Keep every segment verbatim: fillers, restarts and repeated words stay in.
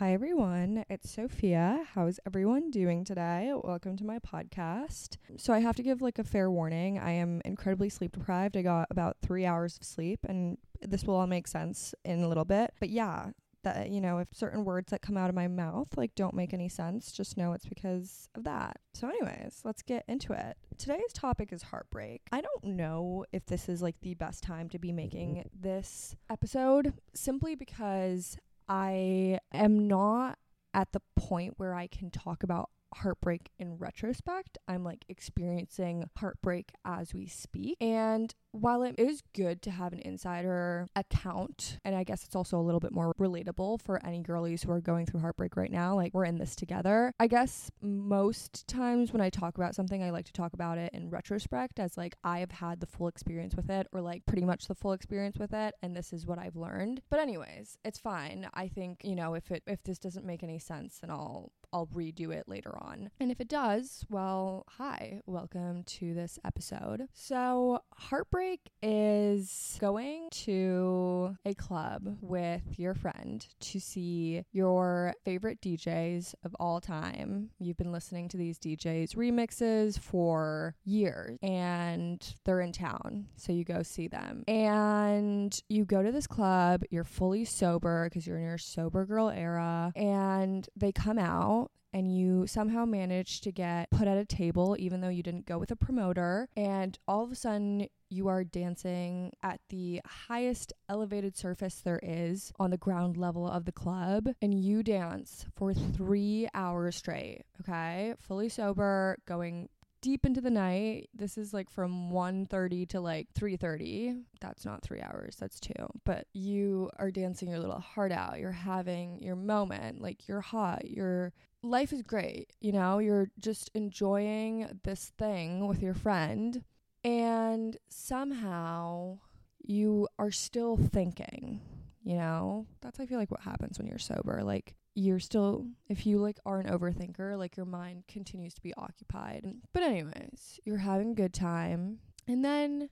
Hi everyone, it's Sophia. How's everyone doing today? Welcome to my podcast. So I have to give like a fair warning. I am incredibly sleep deprived. I got about three hours of sleep, and this will all make sense in a little bit. But yeah, that, you know, if certain words that come out of my mouth like don't make any sense, just know it's because of that. So anyways, let's get into it. Today's topic is heartbreak. I don't know if this is like the best time to be making this episode, simply because I am not at the point where I can talk about heartbreak in retrospect. I'm like experiencing heartbreak as we speak. And while it is good to have an insider account, and I guess it's also a little bit more relatable for any girlies who are going through heartbreak right now, like we're in this together. I guess most times when I talk about something, I like to talk about it in retrospect as like I have had the full experience with it, or like pretty much the full experience with it, and this is what I've learned. But anyways, it's fine. I think, you know, if it if this doesn't make any sense, then I'll I'll redo it later on. And if it does, well, hi, welcome to this episode. So heartbreak is going to a club with your friend to see your favorite D Js of all time. You've been listening to these D Js remixes for years, and they're in town. So you go see them and you go to this club. You're fully sober because you're in your sober girl era, and they come out, and you somehow managed to get put at a table even though you didn't go with a promoter, and all of a sudden you are dancing at the highest elevated surface there is on the ground level of the club, and you dance for three hours straight, okay? Fully sober, going deep into the night. This is like from one thirty to like three thirty. That's not three hours, that's two. But you are dancing your little heart out. You're having your moment. Like, you're hot. Your life is great. You know, you're just enjoying this thing with your friend. And somehow you are still thinking, you know? That's, I feel like, what happens when you're sober. Like, you're still, if you like are an overthinker, like your mind continues to be occupied. But anyways, you're having a good time, and then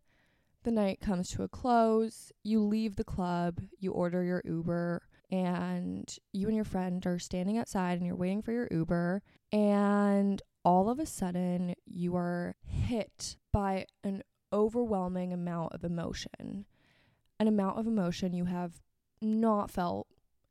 the night comes to a close. You leave the club, you order your Uber, and you and your friend are standing outside and you're waiting for your Uber, and all of a sudden you are hit by an overwhelming amount of emotion, an amount of emotion you have not felt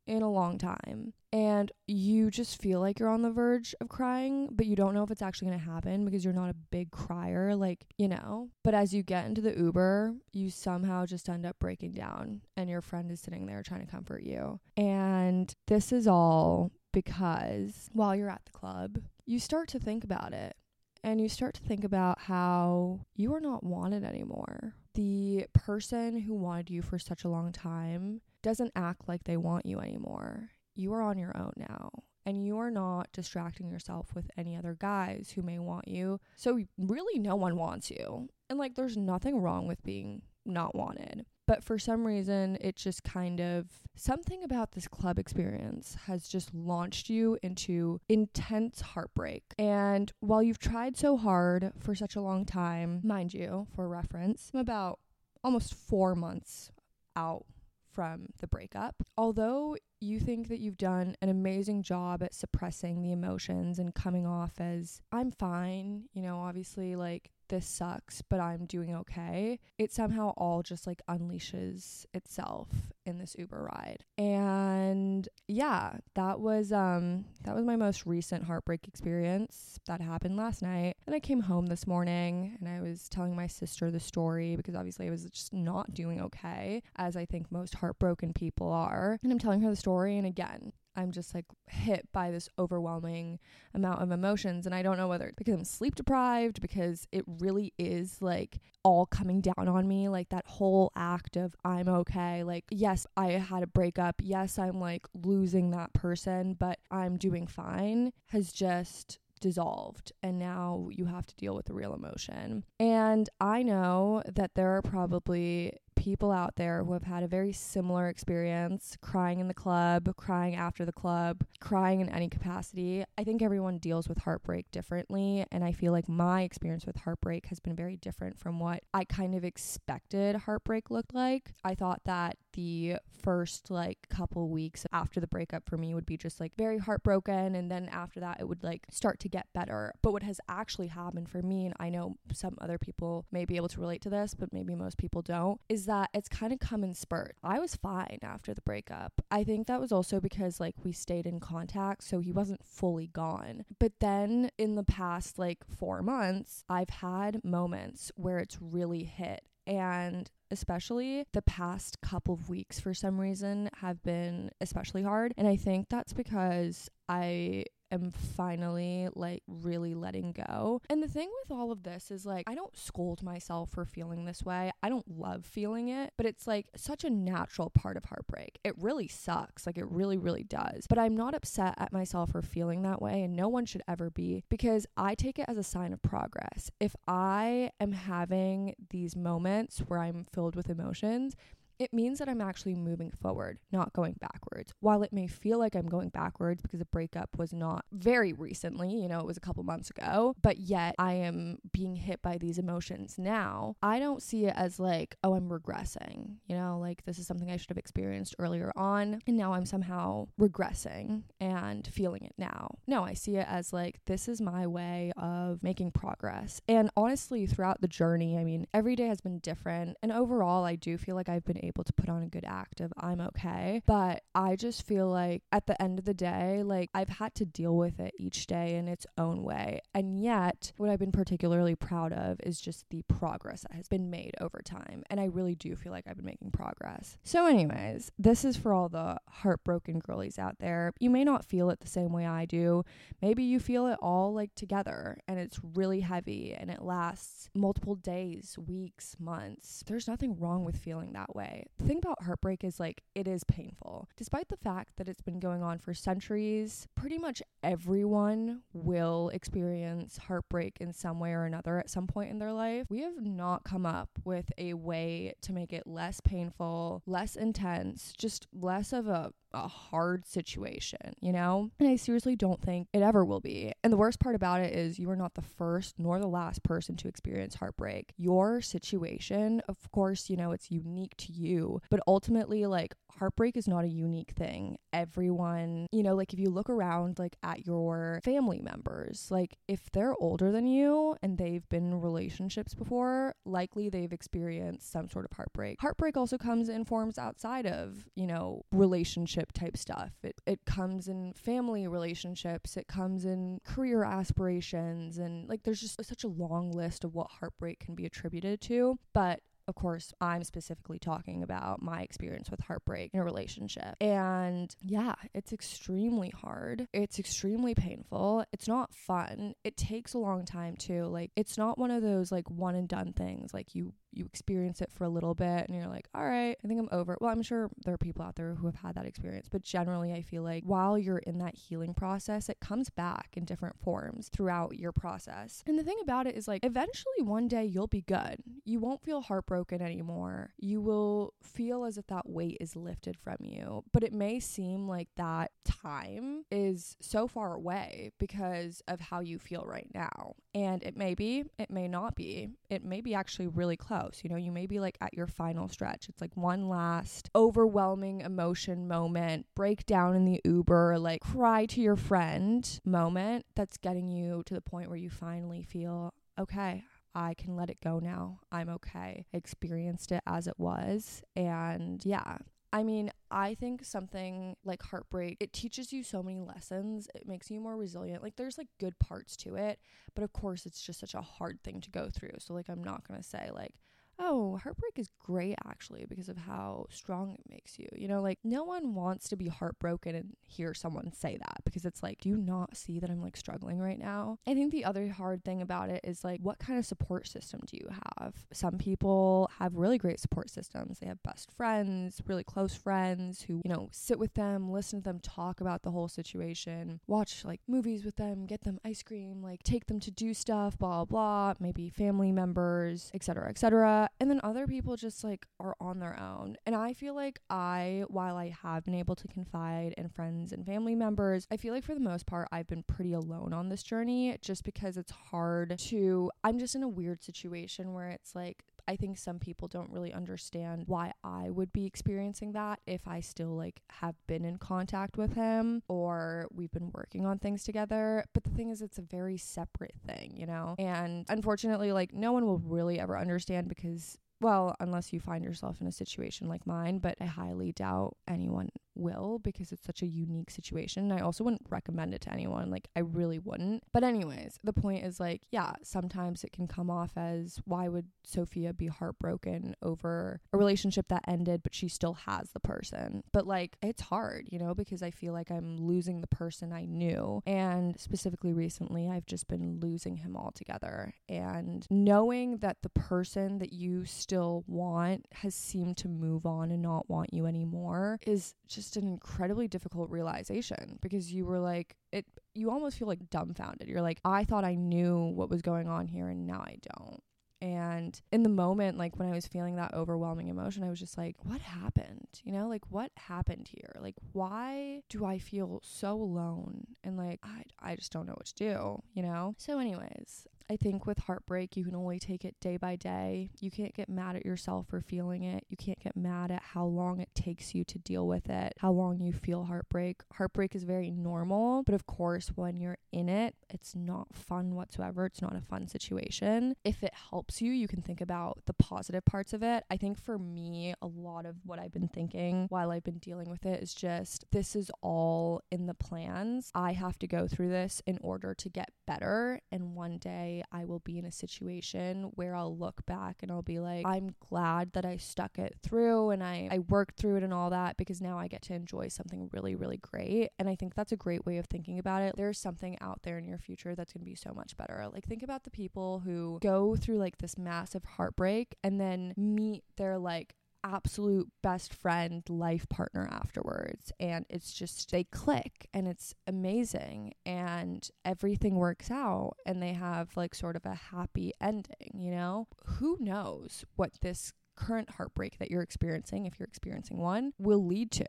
in a long time. And you just feel like you're on the verge of crying, but you don't know if it's actually going to happen because you're not a big crier, like, you know. But as you get into the Uber, you somehow just end up breaking down, and your friend is sitting there trying to comfort you. And this is all because while you're at the club, you start to think about it, and you start to think about how you are not wanted anymore. The person who wanted you for such a long time doesn't act like they want you anymore. You are on your own now, and you are not distracting yourself with any other guys who may want you. So really no one wants you. And like, there's nothing wrong with being not wanted. But for some reason, it just kind of, something about this club experience has just launched you into intense heartbreak. And while you've tried so hard for such a long time, mind you, for reference, I'm about almost four months out from the breakup. Although you think that you've done an amazing job at suppressing the emotions and coming off as, I'm fine, you know, obviously, like, this sucks, but I'm doing okay, it somehow all just like unleashes itself in this Uber ride. And yeah, that was um that was my most recent heartbreak experience. That happened last night. And I came home this morning and I was telling my sister the story, because obviously I was just not doing okay, as I think most heartbroken people are. And I'm telling her the story, and again, I'm just like hit by this overwhelming amount of emotions. And I don't know whether it's because I'm sleep deprived, because it really is like all coming down on me. Like, that whole act of I'm okay. Like, yes, I had a breakup. Yes, I'm like losing that person, but I'm doing fine has just dissolved, and now you have to deal with the real emotion. And I know that there are probably people out there who have had a very similar experience, crying in the club, crying after the club, crying in any capacity. I think everyone deals with heartbreak differently, and I feel like my experience with heartbreak has been very different from what I kind of expected heartbreak looked like. I thought that the first like couple weeks after the breakup for me would be just like very heartbroken, and then after that it would like start to get better. But what has actually happened for me, and I know some other people may be able to relate to this, but maybe most people don't, is that it's kind of come in spurts. I was fine after the breakup. I think that was also because like we stayed in contact, so he wasn't fully gone. But then in the past like four months, I've had moments where it's really hit, and especially the past couple of weeks for some reason have been especially hard. And I think that's because I am finally like really letting go. And the thing with all of this is like, I don't scold myself for feeling this way. I don't love feeling it, but it's like such a natural part of heartbreak. It really sucks. Like it really, really does. But I'm not upset at myself for feeling that way, and no one should ever be, because I take it as a sign of progress. If I am having these moments where I'm filled with emotions, it means that I'm actually moving forward, not going backwards. While it may feel like I'm going backwards because the breakup was not very recently, you know, it was a couple months ago, but yet I am being hit by these emotions now. I don't see it as like, oh, I'm regressing, you know, like this is something I should have experienced earlier on, and now I'm somehow regressing and feeling it now. No, I see it as like, this is my way of making progress. And honestly, throughout the journey, I mean, every day has been different. And overall, I do feel like I've been able able to put on a good act of I'm okay, but I just feel like at the end of the day, like I've had to deal with it each day in its own way. And yet what I've been particularly proud of is just the progress that has been made over time, and I really do feel like I've been making progress. So anyways, this is for all the heartbroken girlies out there. You may not feel it the same way I do. Maybe you feel it all like together and it's really heavy and it lasts multiple days, weeks, months. There's nothing wrong with feeling that way. The thing about heartbreak is like it is painful. Despite the fact that it's been going on for centuries, pretty much everyone will experience heartbreak in some way or another at some point in their life. We have not come up with a way to make it less painful, less intense, just less of a a hard situation, you know? And I seriously don't think it ever will be. And the worst part about it is you are not the first nor the last person to experience heartbreak. Your situation, of course, you know, it's unique to you, but ultimately, like, heartbreak is not a unique thing. Everyone, you know, like if you look around like at your family members, like if they're older than you and they've been in relationships before, likely they've experienced some sort of heartbreak. Heartbreak also comes in forms outside of, you know, relationship type stuff. It it comes in family relationships. It comes in career aspirations. And like there's just such a long list of what heartbreak can be attributed to. But of course, I'm specifically talking about my experience with heartbreak in a relationship. And yeah, it's extremely hard. It's extremely painful. It's not fun. It takes a long time too. Like it's not one of those like one and done things. Like you you experience it for a little bit and you're like, all right, I think I'm over it. Well, I'm sure there are people out there who have had that experience, but generally I feel like while you're in that healing process, it comes back in different forms throughout your process. And the thing about it is like, eventually one day you'll be good. You won't feel heartbroken anymore. You will feel as if that weight is lifted from you, but it may seem like that time is so far away because of how you feel right now. And it may be, it may not be, it may be actually really close. You know, you may be like at your final stretch. It's like one last overwhelming emotion moment, breakdown in the Uber, like cry to your friend moment that's getting you to the point where you finally feel, okay, I can let it go now. I'm okay. I experienced it as it was. And yeah, I mean, I think something like heartbreak, it teaches you so many lessons. It makes you more resilient. Like there's like good parts to it, but of course it's just such a hard thing to go through. So like I'm not going to say like, oh, heartbreak is great actually because of how strong it makes you. You know, like no one wants to be heartbroken and hear someone say that, because it's like, do you not see that I'm like struggling right now? I think the other hard thing about it is like, what kind of support system do you have? Some people have really great support systems. They have best friends, really close friends who, you know, sit with them, listen to them talk about the whole situation, watch like movies with them, get them ice cream, like take them to do stuff, blah, blah, maybe family members, et cetera, et cetera. And then other people just like are on their own. And I feel like I, while I have been able to confide in friends and family members, I feel like for the most part, I've been pretty alone on this journey, just because it's hard to, I'm just in a weird situation where it's like, I think some people don't really understand why I would be experiencing that if I still like have been in contact with him or we've been working on things together. But the thing is, it's a very separate thing, you know? And unfortunately, like no one will really ever understand because, well, unless you find yourself in a situation like mine, but I highly doubt anyone will because it's such a unique situation. I also wouldn't recommend it to anyone. Like, I really wouldn't. But anyways, the point is like, yeah, sometimes it can come off as, why would Sophia be heartbroken over a relationship that ended, but she still has the person? But like, it's hard, you know, because I feel like I'm losing the person I knew. And specifically recently, I've just been losing him altogether. And knowing that the person that you still want has seemed to move on and not want you anymore is just an incredibly difficult realization, because you were like, it you almost feel like dumbfounded. You're like, I thought I knew what was going on here and now I don't. And in the moment, like when I was feeling that overwhelming emotion, I was just like, what happened? You know, like what happened here? Like, why do I feel so alone? And like, I, I just don't know what to do, you know? So anyways, I think with heartbreak, you can only take it day by day. You can't get mad at yourself for feeling it. You can't get mad at how long it takes you to deal with it, how long you feel heartbreak. Heartbreak is very normal, but of course, when you're in it, it's not fun whatsoever. It's not a fun situation. If it helps you, you can think about the positive parts of it. I think for me, a lot of what I've been thinking while I've been dealing with it is just, this is all in the plans. I have to go through this in order to get better. And one day, I will be in a situation where I'll look back and I'll be like, I'm glad that I stuck it through and I, I worked through it and all that, because now I get to enjoy something really, really great. And I think that's a great way of thinking about it. There's something out there in your future that's going to be so much better. Like, think about the people who go through like this massive heartbreak and then meet their like absolute best friend, life partner afterwards, and it's just, they click and it's amazing and everything works out and they have like sort of a happy ending, you know? Who knows what this current heartbreak that you're experiencing, if you're experiencing one, will lead to?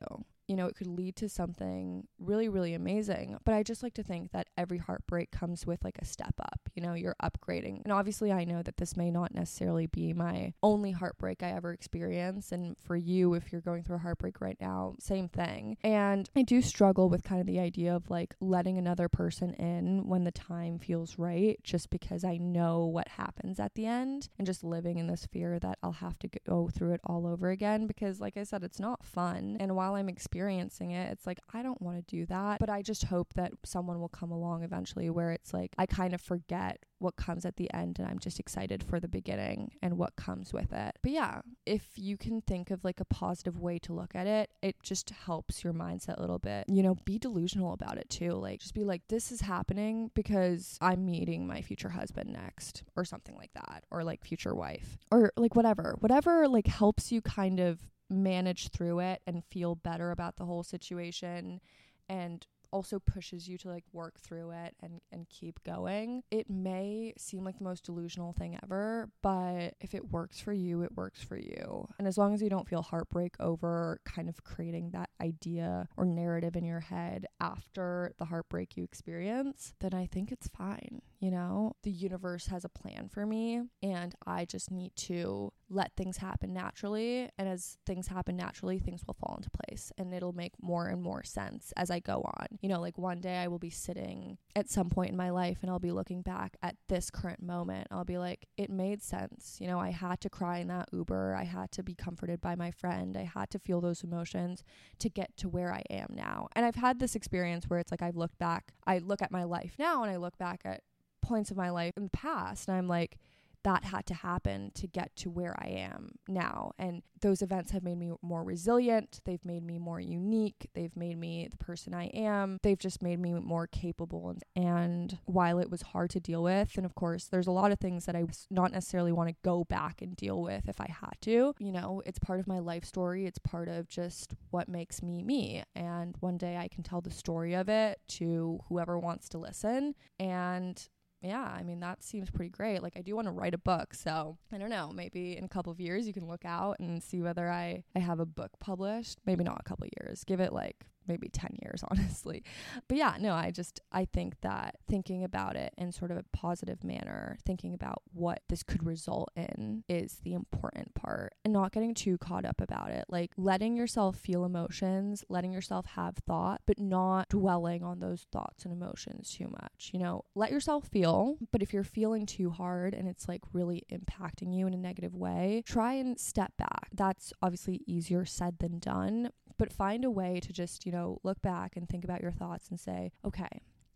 You know, it could lead to something really, really amazing. But I just like to think that every heartbreak comes with like a step up, you know, you're upgrading. And obviously I know that this may not necessarily be my only heartbreak I ever experience. And for you, if you're going through a heartbreak right now, same thing. And I do struggle with kind of the idea of like letting another person in when the time feels right, just because I know what happens at the end, and just living in this fear that I'll have to go through it all over again. Because like I said, it's not fun. And while I'm experiencing experiencing it, it's like, I don't want to do that. But I just hope that someone will come along eventually where it's like, I kind of forget what comes at the end and I'm just excited for the beginning and what comes with it. But yeah, if you can think of like a positive way to look at it, it just helps your mindset a little bit. You know, be delusional about it too. Like, just be like, this is happening because I'm meeting my future husband next, or something like that, or like future wife, or like whatever, whatever like helps you kind of manage through it and feel better about the whole situation, and also pushes you to like work through it and and keep going. It may seem like the most delusional thing ever, but if it works for you, it works for you. And as long as you don't feel heartbreak over kind of creating that idea or narrative in your head after the heartbreak you experience, then I think it's fine. You know, the universe has a plan for me, and I just need to let things happen naturally. And as things happen naturally, things will fall into place, and it'll make more and more sense as I go on. You know, like one day I will be sitting at some point in my life and I'll be looking back at this current moment. I'll be like, it made sense. You know, I had to cry in that Uber. I had to be comforted by my friend. I had to feel those emotions to get to where I am now. And I've had this experience where it's like, I've looked back, I look at my life now and I look back at points of my life in the past, and I'm like, that had to happen to get to where I am now. And those events have made me more resilient. They've made me more unique. They've made me the person I am. They've just made me more capable. And while it was hard to deal with, and of course, there's a lot of things that I not necessarily want to go back and deal with if I had to, you know, it's part of my life story. It's part of just what makes me me. And one day I can tell the story of it to whoever wants to listen. And yeah, I mean, that seems pretty great. Like, I do want to write a book. So I don't know, maybe in a couple of years you can look out and see whether I, I have a book published. Maybe not a couple of years. Give it like maybe ten years, honestly. But yeah, no, I just, I think that thinking about it in sort of a positive manner, thinking about what this could result in is the important part, and not getting too caught up about it. Like letting yourself feel emotions, letting yourself have thought, but not dwelling on those thoughts and emotions too much. You know, let yourself feel, but if you're feeling too hard and it's like really impacting you in a negative way, try and step back. That's obviously easier said than done, but find a way to just, you know, look back and think about your thoughts and say, okay,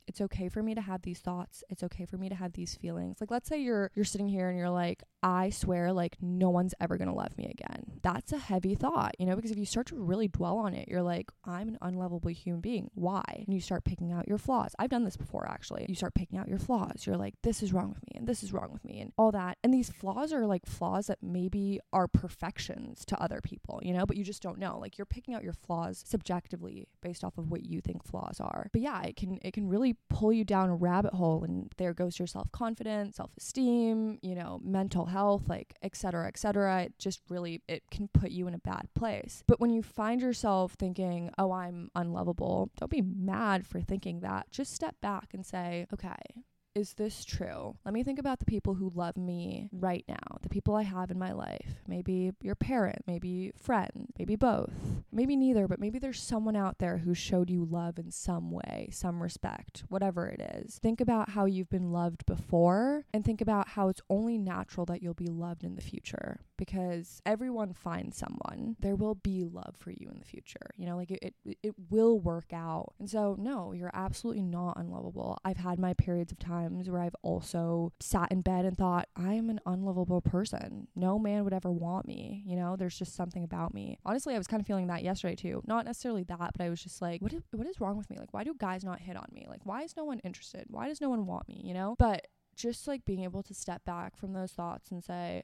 it's okay for me to have these thoughts. It's okay for me to have these feelings. Like, let's say you're you're sitting here and you're like, I swear, like, no one's ever going to love me again. That's a heavy thought, you know, because if you start to really dwell on it, you're like, I'm an unlovable human being. Why? And you start picking out your flaws. I've done this before, actually. You start picking out your flaws. You're like, this is wrong with me, and this is wrong with me, and all that. And these flaws are like flaws that maybe are perfections to other people, you know, but you just don't know. Like, you're picking out your flaws subjectively based off of what you think flaws are. But yeah, it can it can really pull you down a rabbit hole, and there goes your self-confidence, self-esteem, you know, mental health. health, like, et cetera, et cetera. It just really, it can put you in a bad place. But when you find yourself thinking, oh, I'm unlovable, don't be mad for thinking that. Just step back and say, okay, is this true? Let me think about the people who love me right now, the people I have in my life. Maybe your parent, maybe friend, maybe both, maybe neither, but maybe there's someone out there who showed you love in some way, some respect, whatever it is. Think about how you've been loved before, and think about how it's only natural that you'll be loved in the future, because everyone finds someone. There will be love for you in the future. You know, like it, it, it will work out. And so no, you're absolutely not unlovable. I've had my periods of time where I've also sat in bed and thought, I am an unlovable person. No man would ever want me. You know, there's just something about me. Honestly, I was kind of feeling that yesterday too. Not necessarily that, but I was just like, what is, what is wrong with me? Like, why do guys not hit on me? Like, why is no one interested? Why does no one want me? You know, but just like being able to step back from those thoughts and say,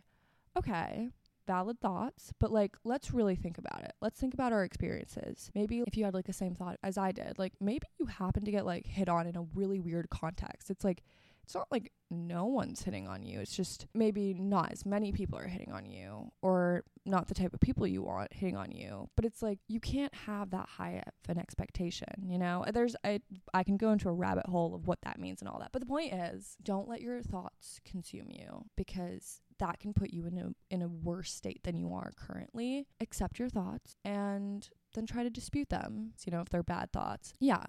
okay, valid thoughts, but like, let's really think about it. Let's think about our experiences. Maybe if you had like the same thought as I did, like maybe you happen to get like hit on in a really weird context. It's like, it's not like no one's hitting on you. It's just maybe not as many people are hitting on you, or not the type of people you want hitting on you. But it's like, you can't have that high of an expectation, you know? There's, I, I can go into a rabbit hole of what that means and all that. But the point is, don't let your thoughts consume you, because that can put you in a in a worse state than you are currently. Accept your thoughts and then try to dispute them, you know, if they're bad thoughts. Yeah.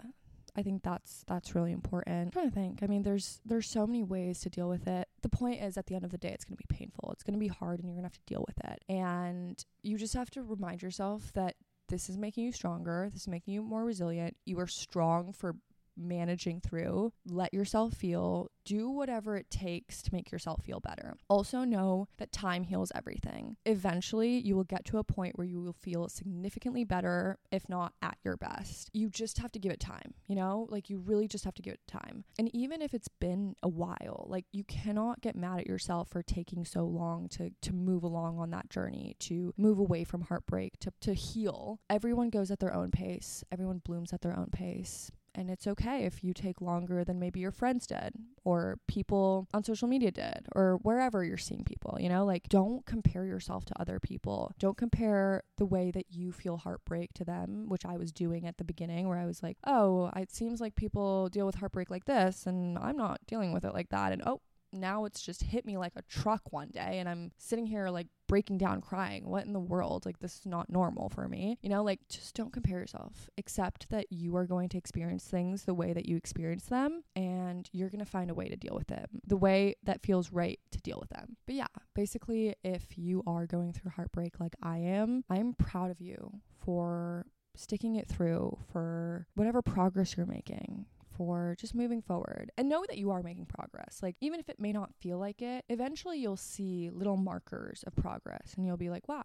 I think that's that's really important. I'm trying to think. I mean, there's there's so many ways to deal with it. The point is, at the end of the day, it's going to be painful. It's going to be hard, and you're going to have to deal with it. And you just have to remind yourself that this is making you stronger. This is making you more resilient. You are strong for managing through. Let yourself feel. Do whatever it takes to make yourself feel better. Also know that time heals everything. Eventually, you will get to a point where you will feel significantly better, if not at your best. You just have to give it time, you know? Like, you really just have to give it time. And even if it's been a while, like, you cannot get mad at yourself for taking so long to to move along on that journey, to move away from heartbreak, to to heal. Everyone goes at their own pace. Everyone blooms at their own pace. And it's okay if you take longer than maybe your friends did, or people on social media did, or wherever you're seeing people, you know, like, don't compare yourself to other people. Don't compare the way that you feel heartbreak to them, which I was doing at the beginning, where I was like, oh, it seems like people deal with heartbreak like this, and I'm not dealing with it like that. And oh, now it's just hit me like a truck one day, and I'm sitting here like breaking down crying. What in the world? Like, this is not normal for me. You know, like, just don't compare yourself. Accept that you are going to experience things the way that you experience them, and you're going to find a way to deal with them, the way that feels right to deal with them. But yeah, basically, if you are going through heartbreak like I am, I'm proud of you for sticking it through, for whatever progress you're making, for just moving forward. And know that you are making progress. Like, even if it may not feel like it, eventually you'll see little markers of progress, and you'll be like, wow,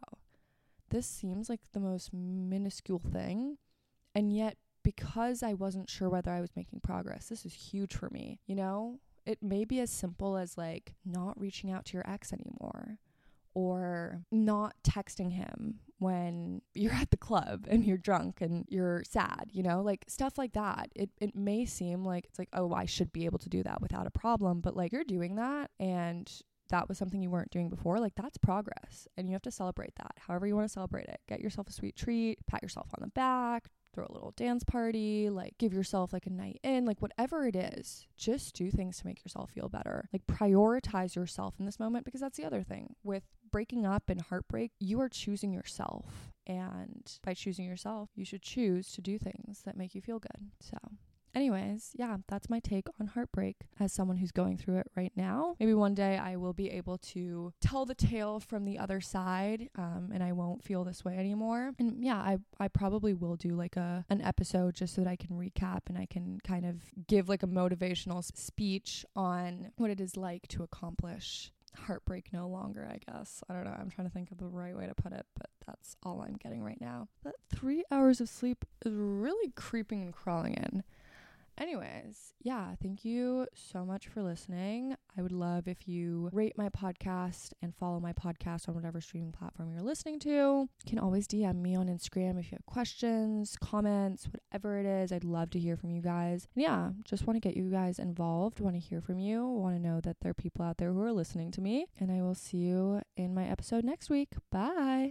this seems like the most minuscule thing, and yet, because I wasn't sure whether I was making progress, this is huge for me. You know, it may be as simple as like not reaching out to your ex anymore, or not texting him when you're at the club and you're drunk and you're sad, you know, like stuff like that. It it may seem like it's like, oh, I should be able to do that without a problem. But like, you're doing that, and that was something you weren't doing before. Like, that's progress, and you have to celebrate that however you want to celebrate it. Get yourself a sweet treat, pat yourself on the back, throw a little dance party, like give yourself like a night in, like whatever it is, just do things to make yourself feel better. Like prioritize yourself in this moment, because that's the other thing with breaking up and heartbreak, you are choosing yourself. And by choosing yourself, you should choose to do things that make you feel good. So anyways, yeah, that's my take on heartbreak as someone who's going through it right now. Maybe one day I will be able to tell the tale from the other side, um, and I won't feel this way anymore. And yeah, I, I probably will do like a an episode just so that I can recap and I can kind of give like a motivational speech on what it is like to accomplish heartbreak no longer, I guess. I don't know. I'm trying to think of the right way to put it, but that's all I'm getting right now. That three hours of sleep is really creeping and crawling in. Anyways, yeah, thank you so much for listening. I would love if you rate my podcast and follow my podcast on whatever streaming platform you're listening to. You can always D M me on Instagram if you have questions, comments, whatever it is. I'd love to hear from you guys. And yeah, just want to get you guys involved, want to hear from you, want to know that there are people out there who are listening to me. And I will see you in my episode next week. Bye.